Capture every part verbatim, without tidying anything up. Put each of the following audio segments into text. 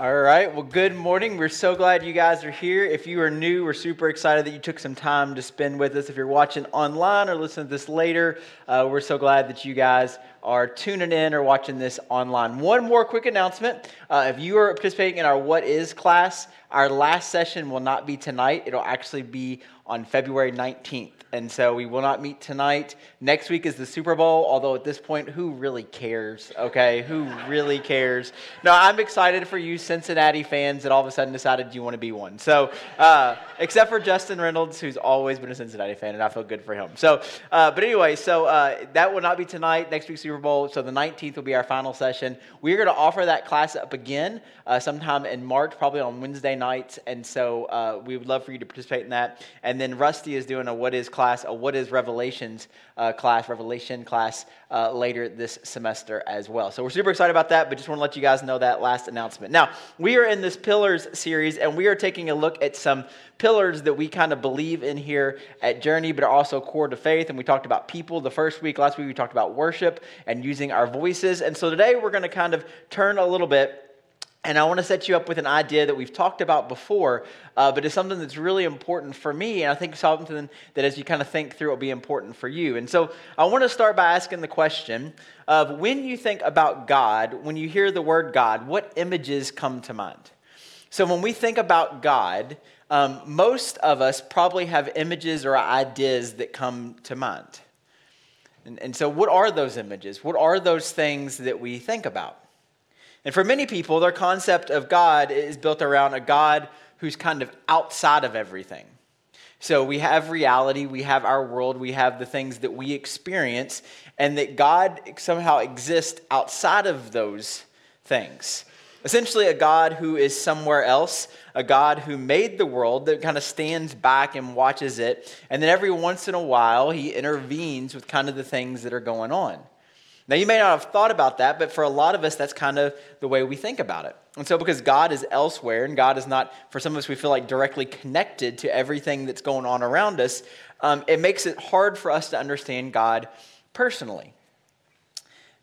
All right, well, good morning. We're so glad you guys are here. If you are new, we're super excited that you took some time to spend with us. If you're watching online or listening to this later, uh, we're so glad that you guys are tuning in or watching this online. One more quick announcement. Uh, if you are participating in our What Is class, our last session will not be tonight. It'll actually be on February nineteenth. And so we will not meet tonight. Next week is the Super Bowl, although at this point, who really cares? Okay, who really cares? No, I'm excited for you Cincinnati fans that all of a sudden decided you want to be one. So, uh, except for Justin Reynolds, who's always been a Cincinnati fan, and I feel good for him. So, uh, but anyway, so uh, that will not be tonight. Next week's Super Bowl, so the nineteenth will be our final session. We're going to offer that class up again uh, sometime in March, probably on Wednesday nights. And so uh, we would love for you to participate in that. And then Rusty is doing a What Is class. class, a What Is Revelations uh, class, Revelation class uh, later this semester as well. So we're super excited about that, but just want to let you guys know that last announcement. Now, we are in this Pillars series, and we are taking a look at some pillars that we kind of believe in here at Journey, but are also core to faith. And we talked about people the first week. Last week, we talked about worship and using our voices. And so today, we're going to kind of turn a little bit. And I want to set you up with an idea that we've talked about before, uh, but it's something that's really important for me, and I think something that as you kind of think through it will be important for you. And so I want to start by asking the question of when you think about God, when you hear the word God, what images come to mind? So when we think about God, um, most of us probably have images or ideas that come to mind. And, and so what are those images? What are those things that we think about? And for many people, their concept of God is built around a God who's kind of outside of everything. So we have reality, we have our world, we have the things that we experience, and that God somehow exists outside of those things. Essentially, a God who is somewhere else, a God who made the world that kind of stands back and watches it, and then every once in a while, he intervenes with kind of the things that are going on. Now, you may not have thought about that, but for a lot of us, that's kind of the way we think about it. And so because God is elsewhere and God is not, for some of us, we feel like directly connected to everything that's going on around us, um, it makes it hard for us to understand God personally.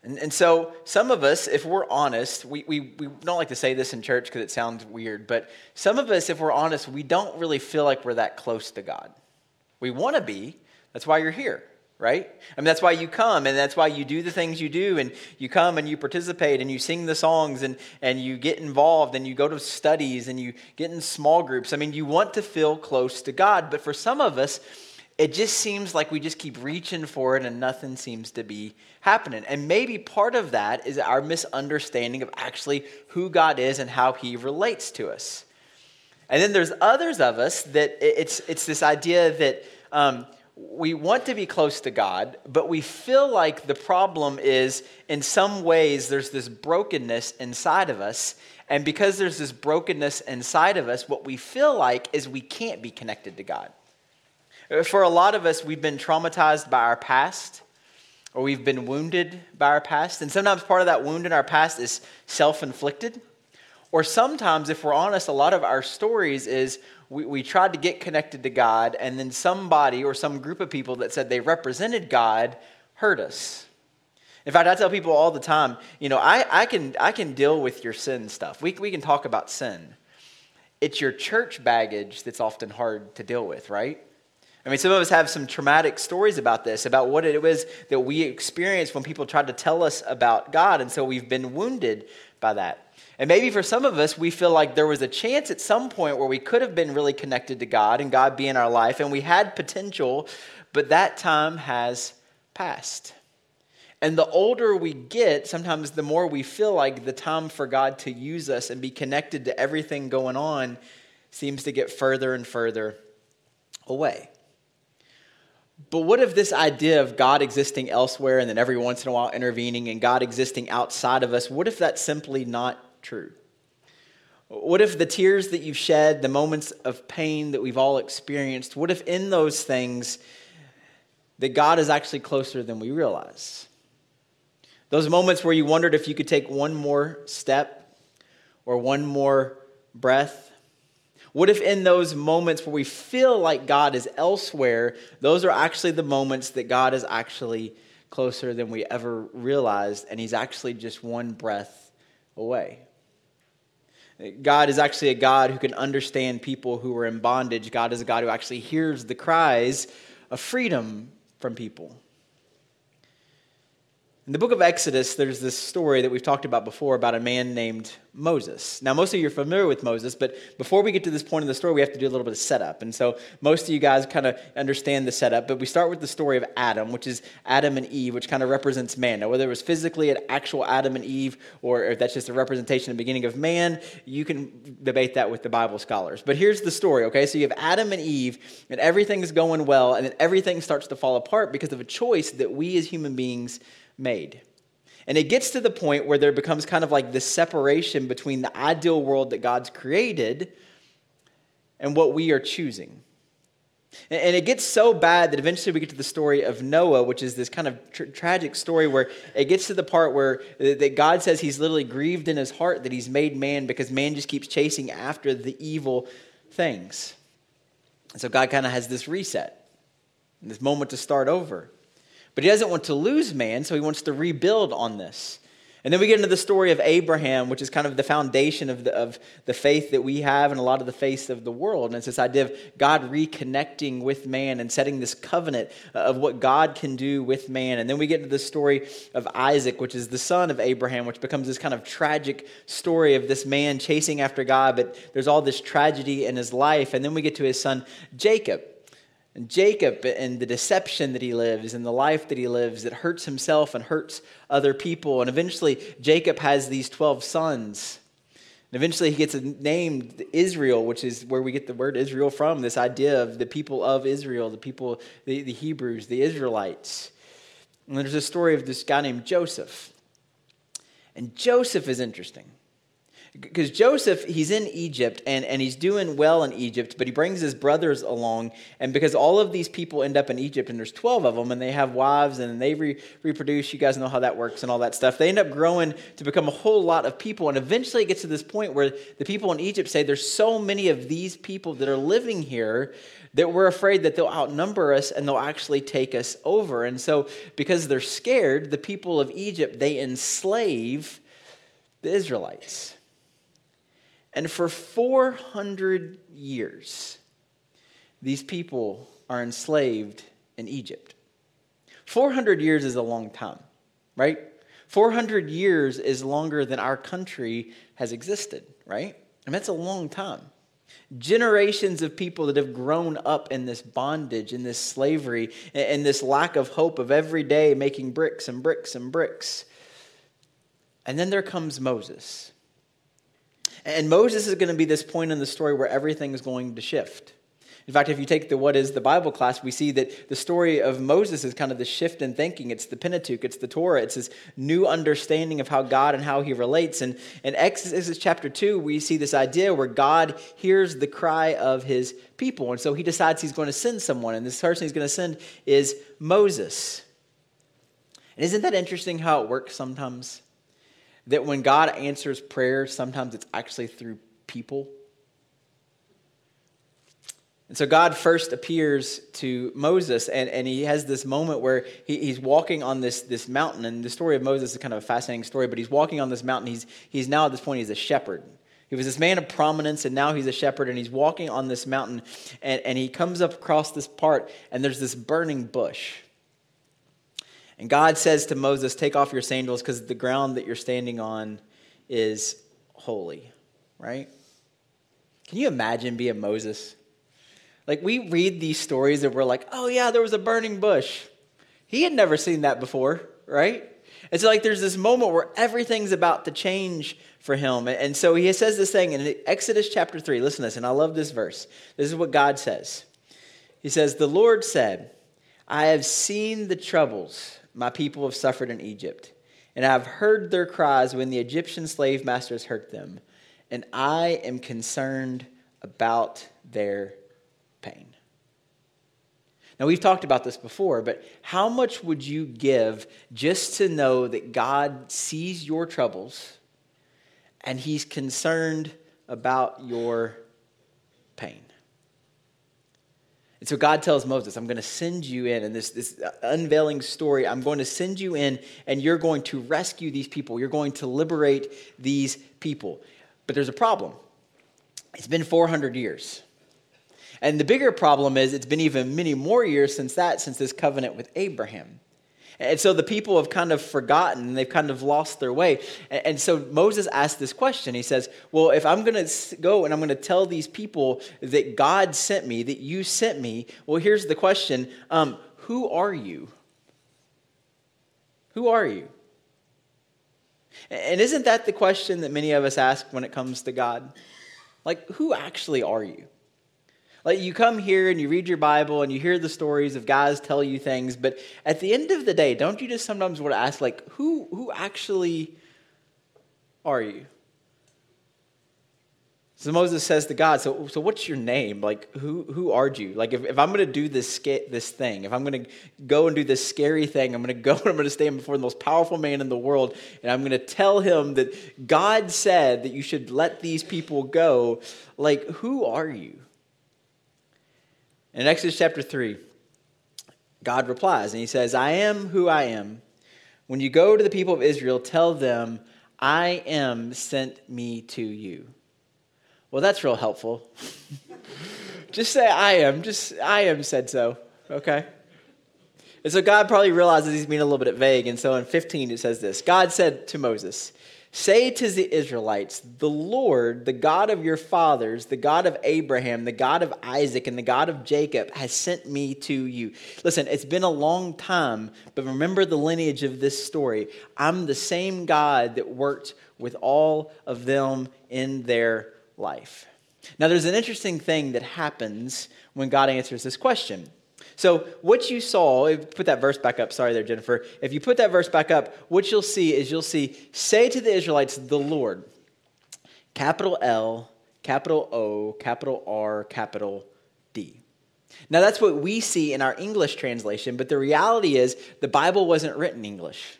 And, and so some of us, if we're honest, we, we, we don't like to say this in church because it sounds weird, but some of us, if we're honest, we don't really feel like we're that close to God. We want to be. That's why you're here. Right? I mean, that's why you come, and that's why you do the things you do, and you come and you participate, and you sing the songs, and, and you get involved, and you go to studies, and you get in small groups. I mean, you want to feel close to God, but for some of us, it just seems like we just keep reaching for it, and nothing seems to be happening. And maybe part of that is our misunderstanding of actually who God is and how he relates to us. And then there's others of us that it's, it's this idea that... Um, We want to be close to God, but we feel like the problem is in some ways there's this brokenness inside of us. And because there's this brokenness inside of us, what we feel like is we can't be connected to God. For a lot of us, we've been traumatized by our past, or we've been wounded by our past. And sometimes part of that wound in our past is self-inflicted. Or sometimes, if we're honest, a lot of our stories is we, we tried to get connected to God, and then somebody or some group of people that said they represented God hurt us. In fact, I tell people all the time, you know, I, I can I can deal with your sin stuff. We we can talk about sin. It's your church baggage that's often hard to deal with, right? I mean, some of us have some traumatic stories about this, about what it was that we experienced when people tried to tell us about God, and so we've been wounded by that. And maybe for some of us, we feel like there was a chance at some point where we could have been really connected to God and God be in our life, and we had potential, but that time has passed. And the older we get, sometimes the more we feel like the time for God to use us and be connected to everything going on seems to get further and further away. But what if this idea of God existing elsewhere and then every once in a while intervening and God existing outside of us, what if that's simply not true? What if the tears that you've shed, the moments of pain that we've all experienced, what if in those things that God is actually closer than we realize? Those moments where you wondered if you could take one more step or one more breath. What if in those moments where we feel like God is elsewhere, those are actually the moments that God is actually closer than we ever realized, and he's actually just one breath away? God is actually a God who can understand people who are in bondage. God is a God who actually hears the cries of freedom from people. In the book of Exodus, there's this story that we've talked about before about a man named Moses. Now, most of you are familiar with Moses, but before we get to this point in the story, we have to do a little bit of setup. And so most of you guys kind of understand the setup, but we start with the story of Adam, which is Adam and Eve, which kind of represents man. Now, whether it was physically an actual Adam and Eve, or if that's just a representation of the beginning of man, you can debate that with the Bible scholars. But here's the story, okay? So you have Adam and Eve, and everything's going well, and then everything starts to fall apart because of a choice that we as human beings made. And it gets to the point where there becomes kind of like this separation between the ideal world that God's created and what we are choosing. And it gets so bad that eventually we get to the story of Noah, which is this kind of tra- tragic story where it gets to the part where that God says he's literally grieved in his heart that he's made man because man just keeps chasing after the evil things. And so God kind of has this reset, this moment to start over. But he doesn't want to lose man, so he wants to rebuild on this. And then we get into the story of Abraham, which is kind of the foundation of the, of the faith that we have and a lot of the faith of the world. And it's this idea of God reconnecting with man and setting this covenant of what God can do with man. And then we get into the story of Isaac, which is the son of Abraham, which becomes this kind of tragic story of this man chasing after God, but there's all this tragedy in his life. And then we get to his son, Jacob. And Jacob and the deception that he lives and the life that he lives that hurts himself and hurts other people. And eventually Jacob has these twelve sons. And eventually he gets named Israel, which is where we get the word Israel from, this idea of the people of Israel, the people, the, the Hebrews, the Israelites. And there's a story of this guy named Joseph. And Joseph is interesting. Because Joseph, he's in Egypt, and, and he's doing well in Egypt, but he brings his brothers along. And because all of these people end up in Egypt, and there's twelve of them, and they have wives, and they re- reproduce. You guys know how that works and all that stuff. They end up growing to become a whole lot of people. And eventually it gets to this point where the people in Egypt say, there's so many of these people that are living here that we're afraid that they'll outnumber us, and they'll actually take us over. And so because they're scared, the people of Egypt, they enslave the Israelites. And for four hundred years, these people are enslaved in Egypt. four hundred years is a long time, right? four hundred years is longer than our country has existed, right? And that's a long time. Generations of people that have grown up in this bondage, in this slavery, and this lack of hope of every day making bricks and bricks and bricks. And then there comes Moses. And Moses is going to be this point in the story where everything is going to shift. In fact, if you take the What is the Bible class, we see that the story of Moses is kind of the shift in thinking. It's the Pentateuch, it's the Torah, it's this new understanding of how God and how he relates. And in Exodus chapter two, we see this idea where God hears the cry of his people. And so he decides he's going to send someone. And this person he's going to send is Moses. And isn't that interesting how it works sometimes? That when God answers prayer, sometimes it's actually through people. And so God first appears to Moses, and, and he has this moment where he, he's walking on this, this mountain. And the story of Moses is kind of a fascinating story, but he's walking on this mountain. He's, he's now at this point, he's a shepherd. He was this man of prominence, and now he's a shepherd, and he's walking on this mountain. And, and he comes up across this part, and there's this burning bush. And God says to Moses, take off your sandals because the ground that you're standing on is holy, right? Can you imagine being Moses? Like, we read these stories and we're like, oh yeah, there was a burning bush. He had never seen that before, right? And so like there's this moment where everything's about to change for him. And so he says this thing in Exodus chapter three. Listen to this, and I love this verse. This is what God says. He says, the Lord said, I have seen the troubles my people have suffered in Egypt, and I have heard their cries when the Egyptian slave masters hurt them, and I am concerned about their pain. Now, we've talked about this before, but how much would you give just to know that God sees your troubles and he's concerned about your pain? And so God tells Moses, I'm going to send you in, and this, this unveiling story, I'm going to send you in, and you're going to rescue these people. You're going to liberate these people. But there's a problem. It's been four hundred years. And the bigger problem is it's been even many more years since that, since this covenant with Abraham. And so the people have kind of forgotten, and they've kind of lost their way. And so Moses asked this question. He says, well, if I'm going to go and I'm going to tell these people that God sent me, that you sent me, well, here's the question. Um, who are you? Who are you? And isn't that the question that many of us ask when it comes to God? Like, who actually are you? Like, you come here and you read your Bible and you hear the stories of guys tell you things, but at the end of the day, don't you just sometimes want to ask, like, who who actually are you? So Moses says to God, so so what's your name? Like, who who are you? Like, if, if I'm going to do this this thing, if I'm going to go and do this scary thing, I'm going to go and I'm going to stand before the most powerful man in the world, and I'm going to tell him that God said that you should let these people go. Like, who are you? In Exodus chapter three, God replies, and he says, I am who I am. When you go to the people of Israel, tell them, I am sent me to you. Well, that's real helpful. Just say, I am. Just, I am said so. Okay? And so God probably realizes he's being a little bit vague, and so in fifteen it says this. God said to Moses, say to the Israelites, the Lord, the God of your fathers, the God of Abraham, the God of Isaac, and the God of Jacob has sent me to you. Listen, it's been a long time, but remember the lineage of this story. I'm the same God that worked with all of them in their life. Now, there's an interesting thing that happens when God answers this question. So what you saw, put that verse back up. Sorry there, Jennifer. If you put that verse back up, what you'll see is you'll see, say to the Israelites, the Lord, capital L, capital O, capital R, capital D. Now that's what we see in our English translation, but the reality is the Bible wasn't written English.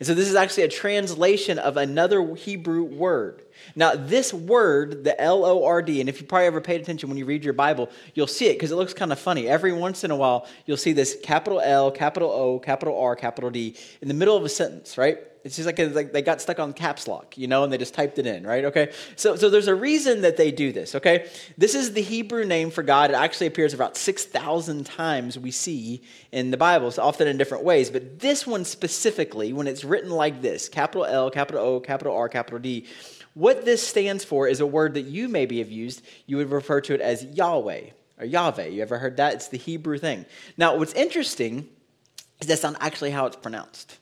And so this is actually a translation of another Hebrew word. Now, this word, the L O R D, and if you probably ever paid attention when you read your Bible, you'll see it because it looks kind of funny. Every once in a while, you'll see this capital L, capital O, capital R, capital D in the middle of a sentence, right? It's just like, a, like they got stuck on caps lock, you know, and they just typed it in, right? Okay, so so there's a reason that they do this, okay? This is the Hebrew name for God. It actually appears about six thousand times we see in the Bible, so often in different ways. But this one specifically, when it's written like this, capital L, capital O, capital R, capital D, what this stands for is a word that you maybe have used. You would refer to it as Yahweh or Yahweh. You ever heard that? It's the Hebrew thing. Now, what's interesting is that's not actually how it's pronounced.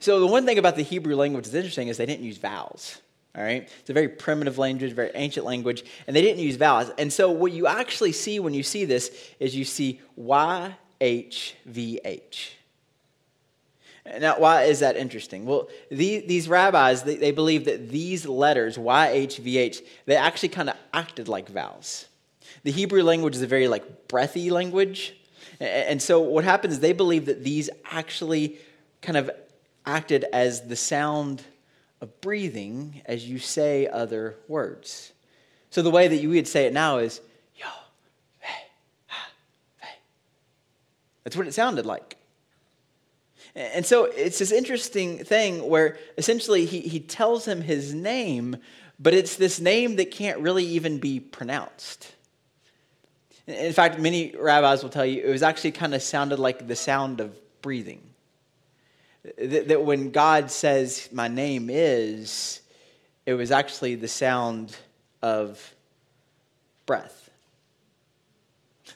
So the one thing about the Hebrew language that's interesting is they didn't use vowels, all right? It's a very primitive language, very ancient language, and they didn't use vowels. And so what you actually see when you see this is you see Y H V H. Now, why is that interesting? Well, the, these rabbis, they, they believe that these letters, Y H V H, they actually kind of acted like vowels. The Hebrew language is a very, like, breathy language. And, and so what happens is they believe that these actually kind of acted as the sound of breathing as you say other words. So the way that you would say it now is, yo, hey, ha, hey. That's what it sounded like. And so it's this interesting thing where essentially he, he tells him his name, but it's this name that can't really even be pronounced. In fact, many rabbis will tell you it was actually kind of sounded like the sound of breathing. That, that when God says, my name is, it was actually the sound of breath.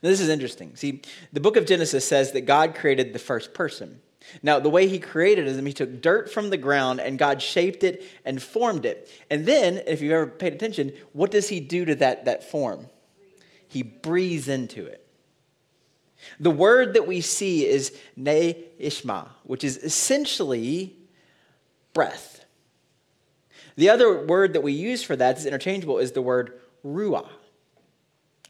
Now, this is interesting. See, the book of Genesis says that God created the first person. Now, the way he created him, he took dirt from the ground, and God shaped it and formed it. And then, if you've ever paid attention, what does he do to that, that form? He breathes into it. The word that we see is ne'ishma, which is essentially breath. The other word that we use for that, that's interchangeable, is the word ruah.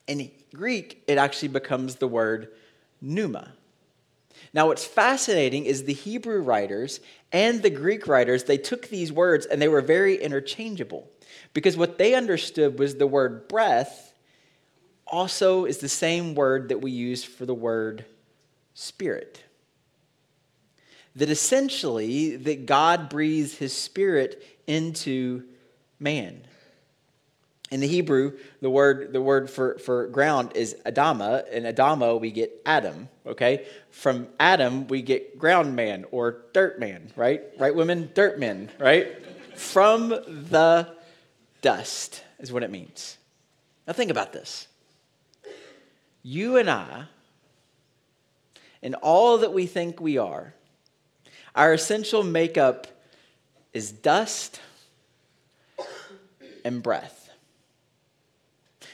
In Greek, it actually becomes the word pneuma. Now, what's fascinating is the Hebrew writers and the Greek writers, they took these words and they were very interchangeable because what they understood was the word breath also is the same word that we use for the word spirit. That essentially, that God breathes his spirit into man. In the Hebrew, the word the word for, for ground is Adama, and Adama we get Adam, okay? From Adam we get ground man or dirt man, right? Right, women? Dirt men, right? From the dust is what it means. Now think about this. You and I, and all that we think we are, our essential makeup is dust and breath.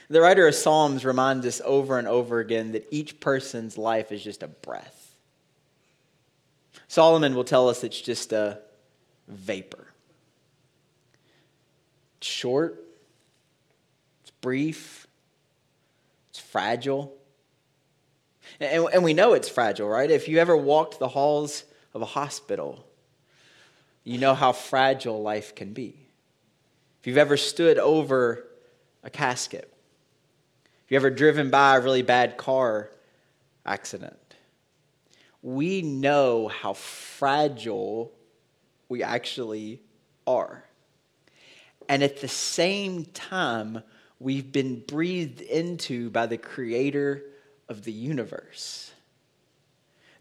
The writer of Psalms reminds us over and over again that each person's life is just a breath. Solomon will tell us it's just a vapor. It's short, it's brief, it's fragile. And, and we know it's fragile, right? If you ever walked the halls of a hospital, you know how fragile life can be. If you've ever stood over a casket, if you've ever driven by a really bad car accident, we know how fragile we actually are. And at the same time, we've been breathed into by the creator of the universe.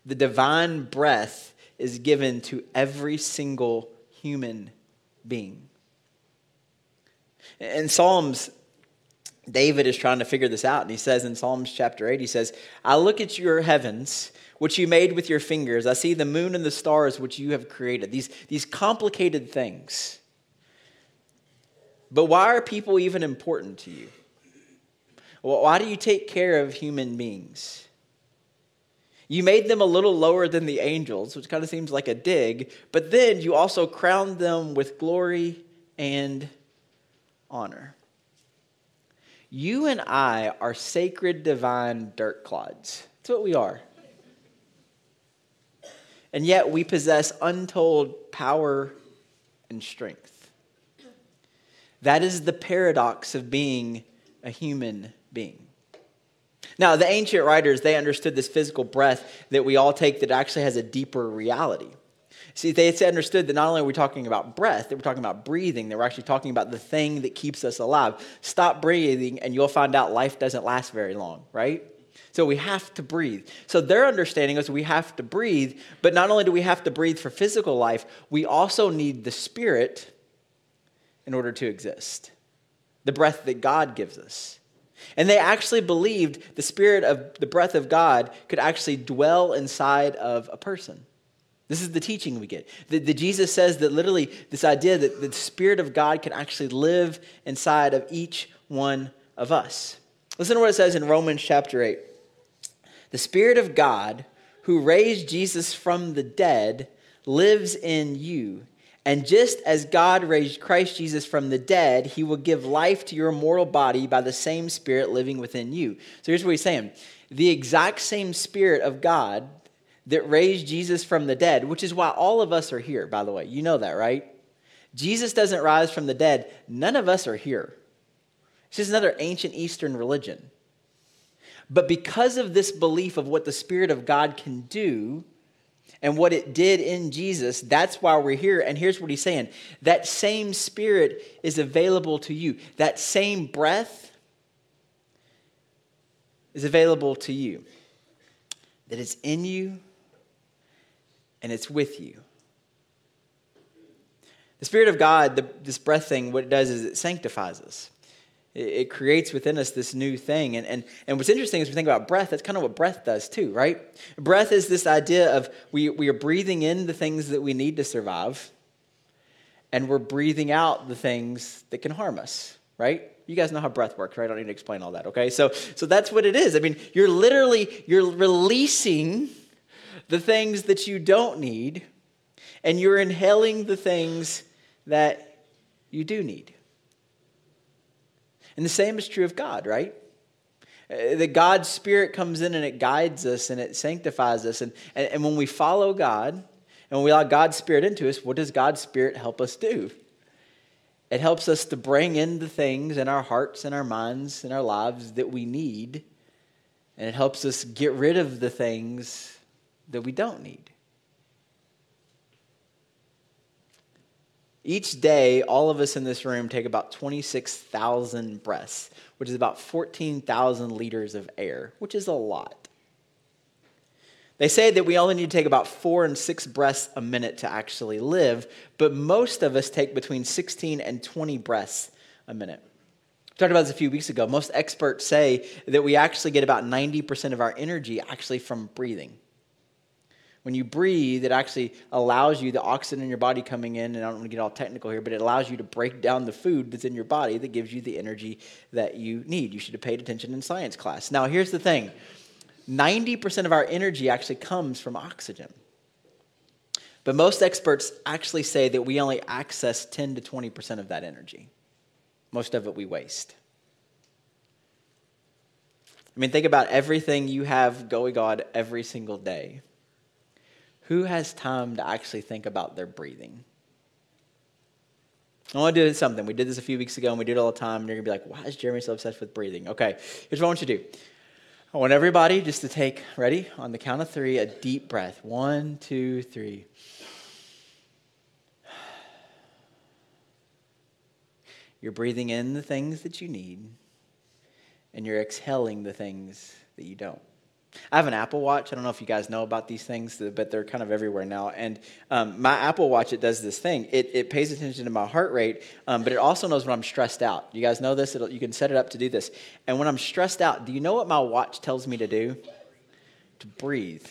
The divine breath is given to every single human being. In Psalms, David is trying to figure this out, and he says in Psalms chapter eight, he says, I look at your heavens, which you made with your fingers. I see the moon and the stars, which you have created. These, these complicated things. But why are people even important to you? Why do you take care of human beings? You made them a little lower than the angels, which kind of seems like a dig, but then you also crowned them with glory and honor. You and I are sacred, divine dirt clods. That's what we are. And yet we possess untold power and strength. That is the paradox of being a human being. Now, the ancient writers, they understood this physical breath that we all take that actually has a deeper reality. See, they understood that not only are we talking about breath, that we're talking about breathing, that we're actually talking about the thing that keeps us alive. Stop breathing and you'll find out life doesn't last very long, right? So we have to breathe. So their understanding is we have to breathe, but not only do we have to breathe for physical life, we also need the spirit in order to exist. The breath that God gives us. And they actually believed the spirit of the breath of God could actually dwell inside of a person. This is the teaching we get. The, the Jesus says that literally this idea that the Spirit of God can actually live inside of each one of us. Listen to what it says in Romans chapter eight. The Spirit of God who raised Jesus from the dead lives in you. And just as God raised Christ Jesus from the dead, he will give life to your mortal body by the same Spirit living within you. So here's what he's saying. The exact same Spirit of God that raised Jesus from the dead, which is why all of us are here, by the way. You know that, right? Jesus doesn't rise from the dead. None of us are here. It's just another ancient Eastern religion. But because of this belief of what the Spirit of God can do and what it did in Jesus, that's why we're here. And here's what he's saying. That same Spirit is available to you. That same breath is available to you. That it's in you. And it's with you. The Spirit of God, the, this breath thing, what it does is it sanctifies us. It, it creates within us this new thing. And, and, and what's interesting is we think about breath, that's kind of what breath does too, right? Breath is this idea of we, we are breathing in the things that we need to survive, and we're breathing out the things that can harm us, right? You guys know how breath works, right? I don't need to explain all that, okay? So, so that's what it is. I mean, you're literally, you're releasing the things that you don't need, and you're inhaling the things that you do need. And the same is true of God, right? That God's Spirit comes in and it guides us and it sanctifies us. And, and, and when we follow God and when we allow God's Spirit into us, what does God's Spirit help us do? It helps us to bring in the things in our hearts and our minds and our lives that we need. And it helps us get rid of the things that we don't need. Each day, all of us in this room take about twenty-six thousand breaths, which is about fourteen thousand liters of air, which is a lot. They say that we only need to take about four and six breaths a minute to actually live, but most of us take between sixteen and twenty breaths a minute. We talked about this a few weeks ago. Most experts say that we actually get about ninety percent of our energy actually from breathing. When you breathe, it actually allows you the oxygen in your body coming in, and I don't want to get all technical here, but it allows you to break down the food that's in your body that gives you the energy that you need. You should have paid attention in science class. Now, here's the thing. ninety percent of our energy actually comes from oxygen. But most experts actually say that we only access ten to twenty percent of that energy. Most of it we waste. I mean, think about everything you have going on every single day. Who has time to actually think about their breathing? I want to do something. We did this a few weeks ago, and we do it all the time. And you're going to be like, why is Jeremy so obsessed with breathing? Okay, here's what I want you to do. I want everybody just to take, ready, on the count of three, a deep breath. One, two, three. You're breathing in the things that you need, and you're exhaling the things that you don't. I have an Apple Watch. I don't know if you guys know about these things, but they're kind of everywhere now. And um, my Apple Watch, it does this thing. It, it pays attention to my heart rate, um, but it also knows when I'm stressed out. You guys know this? It'll, you can set it up to do this. And when I'm stressed out, do you know what my watch tells me to do? To breathe.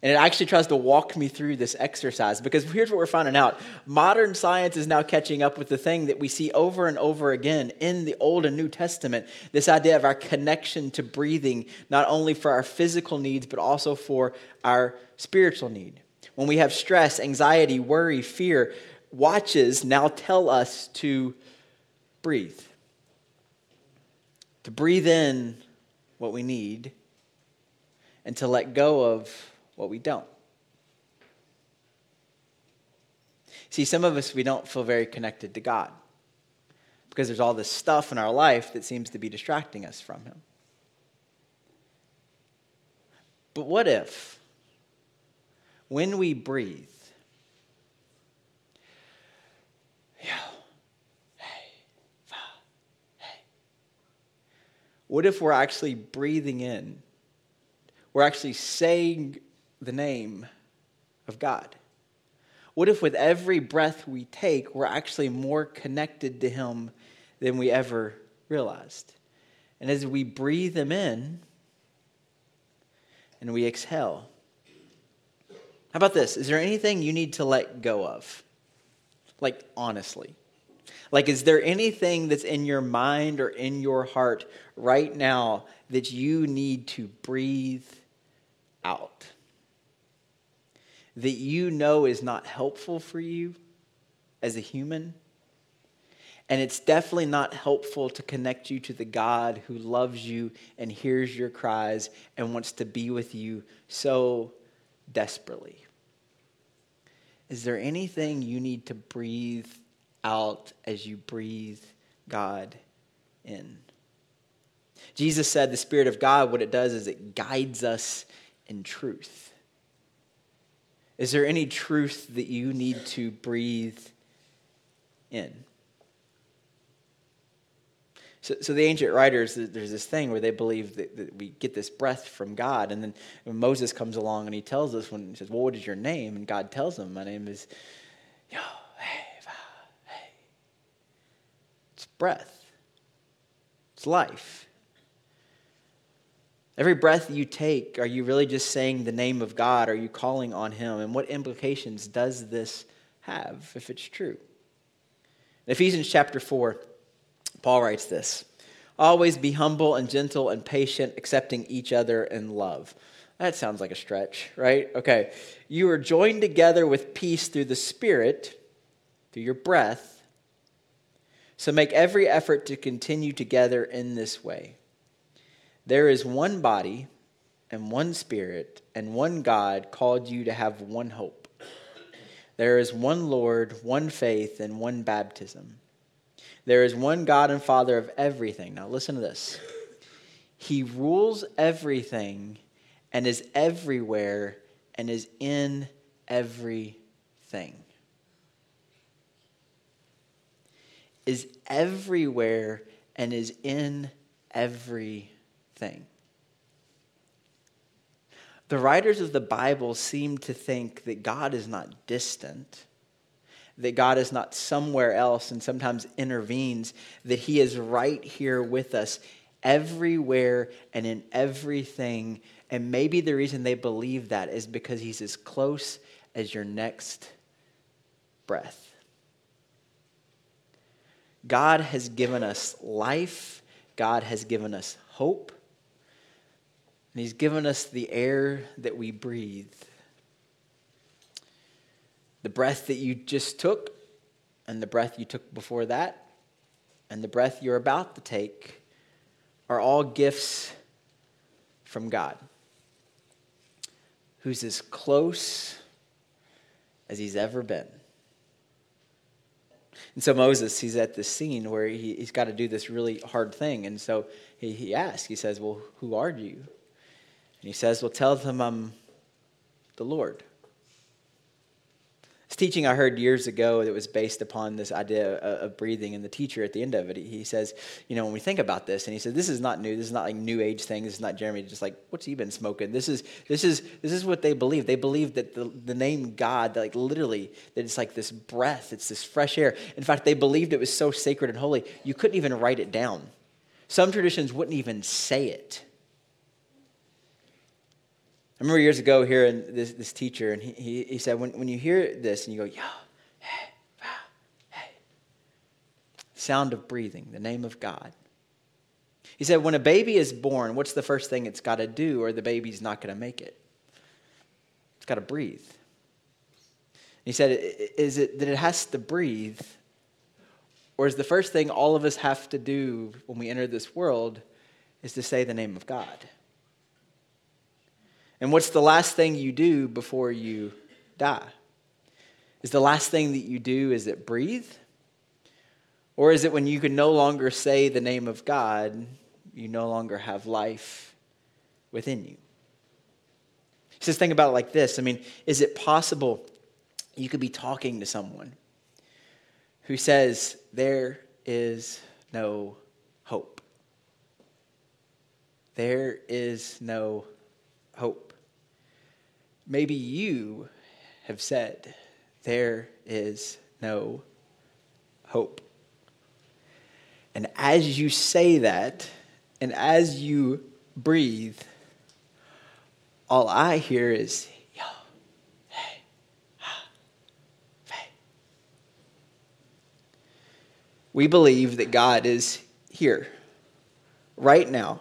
And it actually tries to walk me through this exercise, because here's what we're finding out. Modern science is now catching up with the thing that we see over and over again in the Old and New Testament, this idea of our connection to breathing, not only for our physical needs, but also for our spiritual need. When we have stress, anxiety, worry, fear, watches now tell us to breathe, to breathe in what we need, and to let go of what we don't. See, some of us, we don't feel very connected to God because there's all this stuff in our life that seems to be distracting us from Him. But what if, when we breathe, what if we're actually breathing in? We're actually saying the name of God. What if with every breath we take, we're actually more connected to Him than we ever realized? And as we breathe Him in and we exhale, how about this? Is there anything you need to let go of? Like, honestly. Like, is there anything that's in your mind or in your heart right now that you need to breathe out? That you know is not helpful for you as a human. And it's definitely not helpful to connect you to the God who loves you and hears your cries and wants to be with you so desperately. Is there anything you need to breathe out as you breathe God in? Jesus said the Spirit of God, what it does is it guides us in truth. Is there any truth that you need to breathe in? So, so the ancient writers, there's this thing where they believe that, that we get this breath from God. And then Moses comes along and he tells us, when he says, well, what is your name? And God tells him, my name is Yehovah. It's breath. It's life. Every breath you take, are you really just saying the name of God? Are you calling on Him? And what implications does this have if it's true? In Ephesians chapter four, Paul writes this: always be humble and gentle and patient, accepting each other in love. That sounds like a stretch, right? Okay. You are joined together with peace through the Spirit, through your breath. So make every effort to continue together in this way. There is one body and one Spirit and one God called you to have one hope. There is one Lord, one faith, and one baptism. There is one God and Father of everything. Now listen to this. He rules everything and is everywhere and is in everything. is everywhere and is in everything. The writers of the Bible seem to think that God is not distant, that God is not somewhere else and sometimes intervenes, that he is right here with us everywhere and in everything. And maybe the reason they believe that is because he's as close as your next breath. God has given us life. God has given us hope. And he's given us the air that we breathe. The breath that you just took, and the breath you took before that, and the breath you're about to take are all gifts from God, who's as close as he's ever been. And so Moses, he's at this scene where he, he's got to do this really hard thing. And so he, he asks, he says, well, who are you? And he says, well, tell them I'm the Lord. This teaching I heard years ago that was based upon this idea of breathing, and the teacher at the end of it, he says, you know, when we think about this, and he said, this is not new. This is not like new age thing. This is not Jeremy just like, what's he been smoking? This is this is this is what they believe. They believe that the, the name God, like literally, that it's like this breath, it's this fresh air. In fact, they believed it was so sacred and holy, you couldn't even write it down. Some traditions wouldn't even say it. I remember years ago hearing this, this teacher, and he, he, he said, when, when you hear this and you go, yo, hey, wow, hey, sound of breathing, the name of God. He said, when a baby is born, what's the first thing it's got to do, or the baby's not going to make it? It's got to breathe. And he said, is it that it has to breathe, or is the first thing all of us have to do when we enter this world is to say the name of God? And what's the last thing you do before you die? Is the last thing that you do, is it breathe? Or is it when you can no longer say the name of God, you no longer have life within you? He says, think about it like this. I mean, is it possible you could be talking to someone who says, there is no hope? There is no hope. Maybe you have said, there is no hope. And as you say that, and as you breathe, all I hear is, yo, hey, ha, hey. We believe that God is here, right now.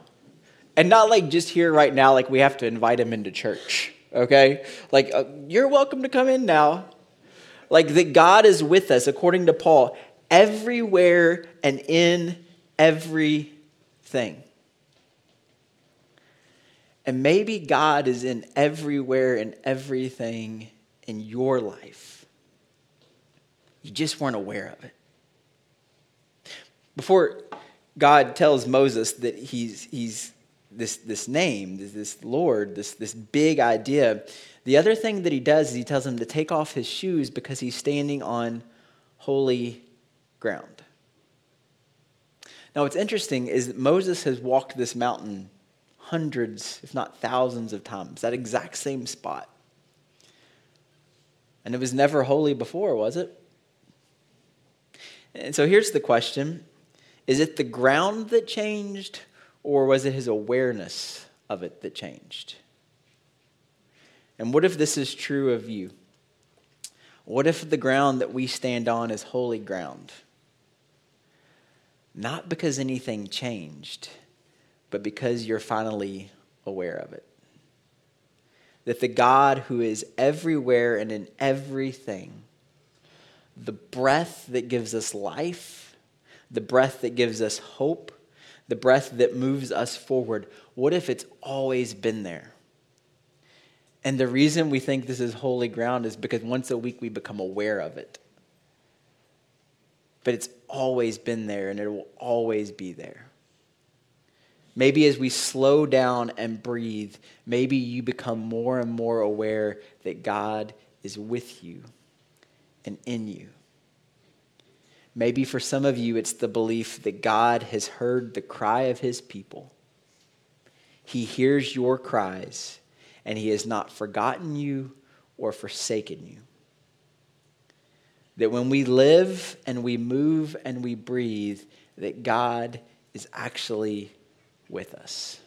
And not like just here right now, like we have to invite him into church. Okay? Like, uh, you're welcome to come in now. Like, that God is with us, according to Paul, everywhere and in everything. And maybe God is in everywhere and everything in your life. You just weren't aware of it. Before God tells Moses that he's he's... This this name, this Lord, this, this big idea. The other thing that he does is he tells him to take off his shoes because he's standing on holy ground. Now, what's interesting is that Moses has walked this mountain hundreds, if not thousands of times, that exact same spot. And it was never holy before, was it? And so here's the question. Is it the ground that changed, or was it his awareness of it that changed? And what if this is true of you? What if the ground that we stand on is holy ground? Not because anything changed, but because you're finally aware of it. That the God who is everywhere and in everything, the breath that gives us life, the breath that gives us hope, the breath that moves us forward, what if it's always been there? And the reason we think this is holy ground is because once a week we become aware of it. But it's always been there, and it will always be there. Maybe as we slow down and breathe, maybe you become more and more aware that God is with you and in you. Maybe for some of you, it's the belief that God has heard the cry of his people. He hears your cries, and he has not forgotten you or forsaken you. That when we live and we move and we breathe, that God is actually with us.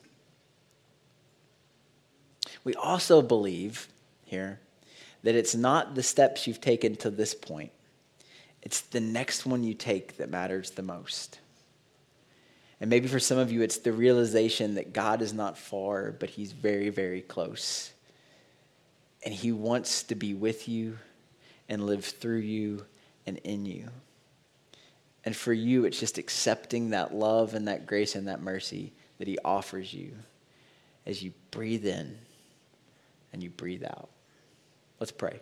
We also believe here that it's not the steps you've taken to this point. It's the next one you take that matters the most. And maybe for some of you, it's the realization that God is not far, but he's very, very close. And he wants to be with you and live through you and in you. And for you, it's just accepting that love and that grace and that mercy that he offers you as you breathe in and you breathe out. Let's pray.